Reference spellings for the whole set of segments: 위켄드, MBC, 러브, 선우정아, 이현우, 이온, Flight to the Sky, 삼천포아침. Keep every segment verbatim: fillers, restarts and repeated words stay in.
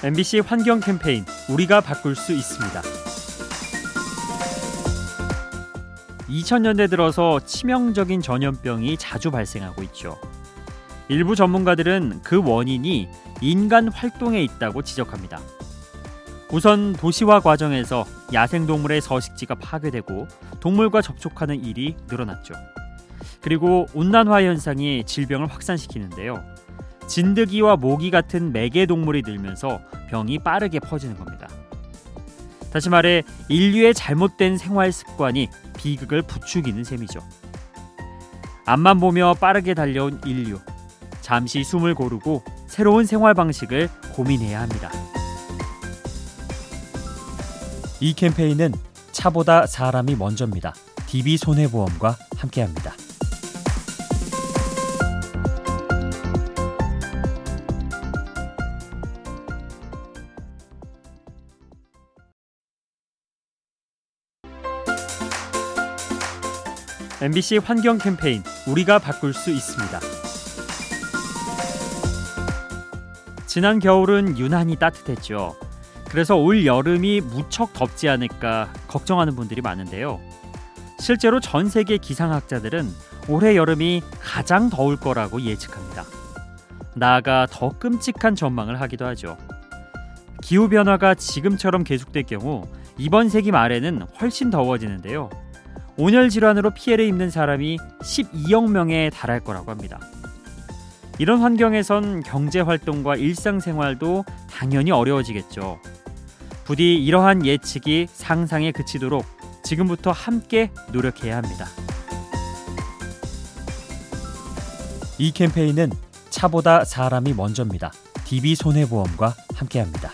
엠비씨 환경 캠페인 우리가 바꿀 수 있습니다. 이천 년대 들어서 치명적인 전염병이 자주 발생하고 있죠. 일부 전문가들은 그 원인이 인간 활동에 있다고 지적합니다. 우선 도시화 과정에서 야생동물의 서식지가 파괴되고 동물과 접촉하는 일이 늘어났죠. 그리고 온난화 현상이 질병을 확산시키는데요. 진드기와 모기 같은 매개동물이 늘면서 병이 빠르게 퍼지는 겁니다. 다시 말해 인류의 잘못된 생활 습관이 비극을 부추기는 셈이죠. 앞만 보며 빠르게 달려온 인류. 잠시 숨을 고르고 새로운 생활 방식을 고민해야 합니다. 이 캠페인은 차보다 사람이 먼저입니다. 디비손해보험과 함께합니다. 엠비씨 환경 캠페인 우리가 바꿀 수 있습니다. 지난 겨울은 유난히 따뜻했죠. 그래서 올 여름이 무척 덥지 않을까 걱정하는 분들이 많은데요. 실제로 전 세계 기상학자들은 올해 여름이 가장 더울 거라고 예측합니다. 나아가 더 끔찍한 전망을 하기도 하죠. 기후변화가 지금처럼 계속될 경우 이번 세기 말에는 훨씬 더워지는데요. 온열 질환으로 피해를 입는 사람이 십이억 명에 달할 거라고 합니다. 이런 환경에선 경제활동과 일상생활도 당연히 어려워지겠죠. 부디 이러한 예측이 상상에 그치도록 지금부터 함께 노력해야 합니다. 이 캠페인은 차보다 사람이 먼저입니다. 디비손해보험과 함께합니다.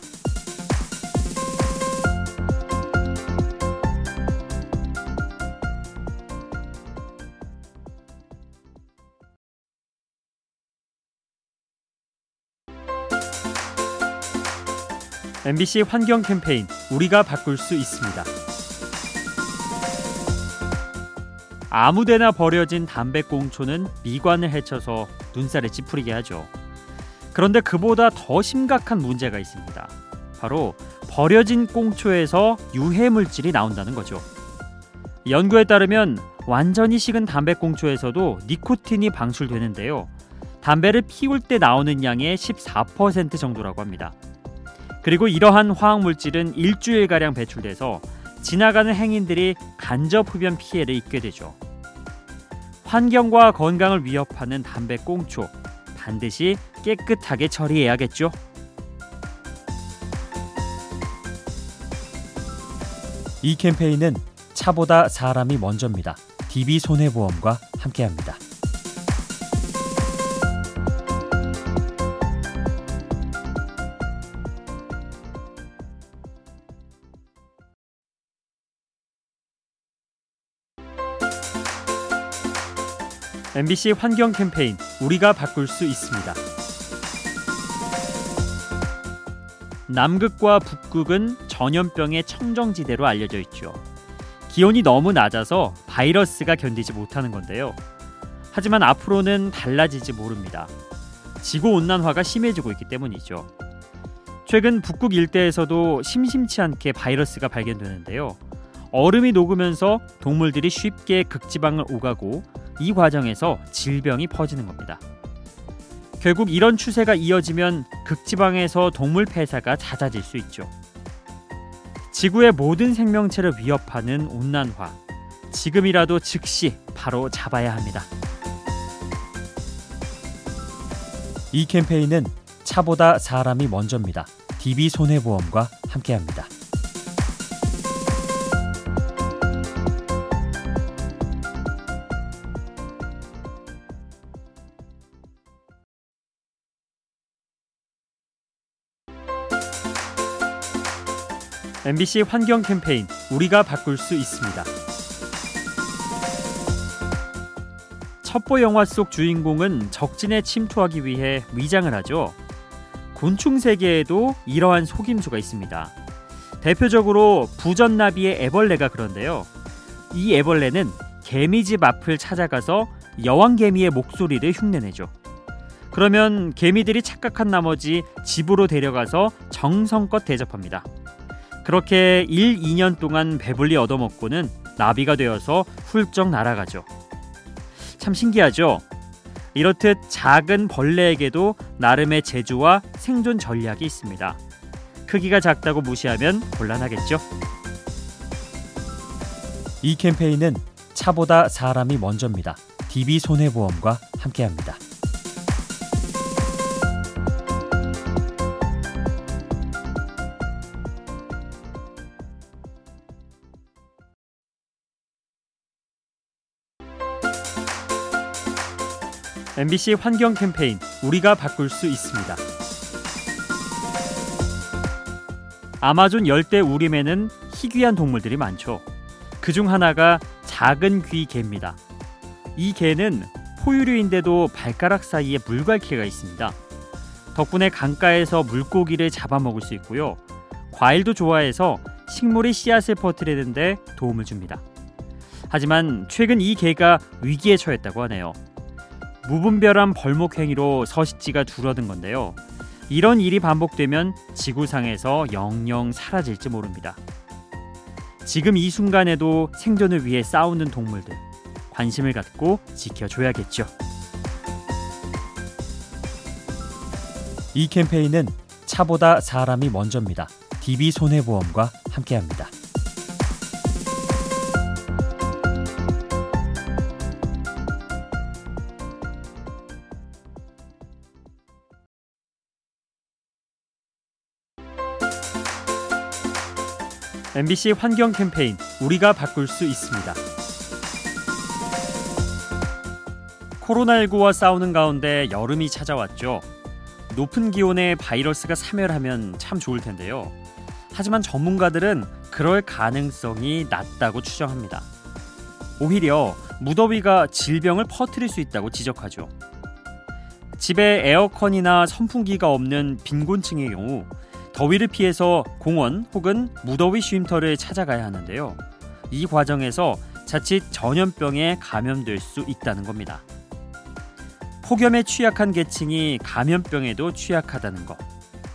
엠비씨 환경 캠페인 우리가 바꿀 수 있습니다. 아무데나 버려진 담배꽁초는 미관을 해쳐서 눈살에 찌푸리게 하죠. 그런데 그보다 더 심각한 문제가 있습니다. 바로 버려진 꽁초에서 유해물질이 나온다는 거죠. 연구에 따르면 완전히 식은 담배꽁초에서도 니코틴이 방출되는데요. 담배를 피울 때 나오는 양의 십사 퍼센트 정도라고 합니다. 그리고 이러한 화학물질은 일주일가량 배출돼서 지나가는 행인들이 간접흡연 피해를 입게 되죠. 환경과 건강을 위협하는 담배 꽁초, 반드시 깨끗하게 처리해야겠죠. 이 캠페인은 차보다 사람이 먼저입니다. 디비손해보험과 함께합니다. 엠비씨 환경 캠페인 우리가 바꿀 수 있습니다. 남극과 북극은 전염병의 청정지대로 알려져 있죠. 기온이 너무 낮아서 바이러스가 견디지 못하는 건데요. 하지만 앞으로는 달라질지 모릅니다. 지구온난화가 심해지고 있기 때문이죠. 최근 북극 일대에서도 심심치 않게 바이러스가 발견되는데요. 얼음이 녹으면서 동물들이 쉽게 극지방을 오가고 이 과정에서 질병이 퍼지는 겁니다. 결국 이런 추세가 이어지면 극지방에서 동물 폐사가 잦아질 수 있죠. 지구의 모든 생명체를 위협하는 온난화, 지금이라도 즉시 바로 잡아야 합니다. 이 캠페인은 차보다 사람이 먼저입니다. 디비손해보험과 함께합니다. 엠비씨 환경 캠페인 우리가 바꿀 수 있습니다. 첩보 영화 속 주인공은 적진에 침투하기 위해 위장을 하죠. 곤충 세계에도 이러한 속임수가 있습니다. 대표적으로 부전나비의 애벌레가 그런데요. 이 애벌레는 개미집 앞을 찾아가서 여왕개미의 목소리를 흉내내죠. 그러면 개미들이 착각한 나머지 집으로 데려가서 정성껏 대접합니다. 그렇게 일, 이 년 동안 배불리 얻어먹고는 나비가 되어서 훌쩍 날아가죠. 참 신기하죠? 이렇듯 작은 벌레에게도 나름의 재주와 생존 전략이 있습니다. 크기가 작다고 무시하면 곤란하겠죠? 이 캠페인은 차보다 사람이 먼저입니다. 디비손해보험과 함께합니다. 엠비씨 환경 캠페인 우리가 바꿀 수 있습니다. 아마존 열대 우림에는 희귀한 동물들이 많죠. 그중 하나가 작은 귀 개입니다. 이 개는 포유류인데도 발가락 사이에 물갈퀴가 있습니다. 덕분에 강가에서 물고기를 잡아먹을 수 있고요. 과일도 좋아해서 식물의 씨앗을 퍼뜨리는데 도움을 줍니다. 하지만 최근 이 개가 위기에 처했다고 하네요. 무분별한 벌목 행위로 서식지가 줄어든 건데요. 이런 일이 반복되면 지구상에서 영영 사라질지 모릅니다. 지금 이 순간에도 생존을 위해 싸우는 동물들, 관심을 갖고 지켜줘야겠죠. 이 캠페인은 차보다 사람이 먼저입니다. 디비손해보험과 함께합니다. 엠비씨 환경 캠페인 우리가 바꿀 수 있습니다. 코로나십구와 싸우는 가운데 여름이 찾아왔죠. 높은 기온에 바이러스가 사멸하면 참 좋을 텐데요. 하지만 전문가들은 그럴 가능성이 낮다고 추정합니다. 오히려 무더위가 질병을 퍼뜨릴 수 있다고 지적하죠. 집에 에어컨이나 선풍기가 없는 빈곤층의 경우 더위를 피해서 공원 혹은 무더위 쉼터를 찾아가야 하는데요. 이 과정에서 자칫 전염병에 감염될 수 있다는 겁니다. 폭염에 취약한 계층이 감염병에도 취약하다는 것,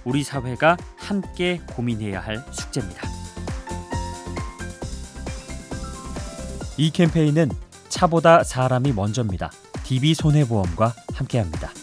우리 사회가 함께 고민해야 할 숙제입니다. 이 캠페인은 차보다 사람이 먼저입니다. 디비손해보험과 함께합니다.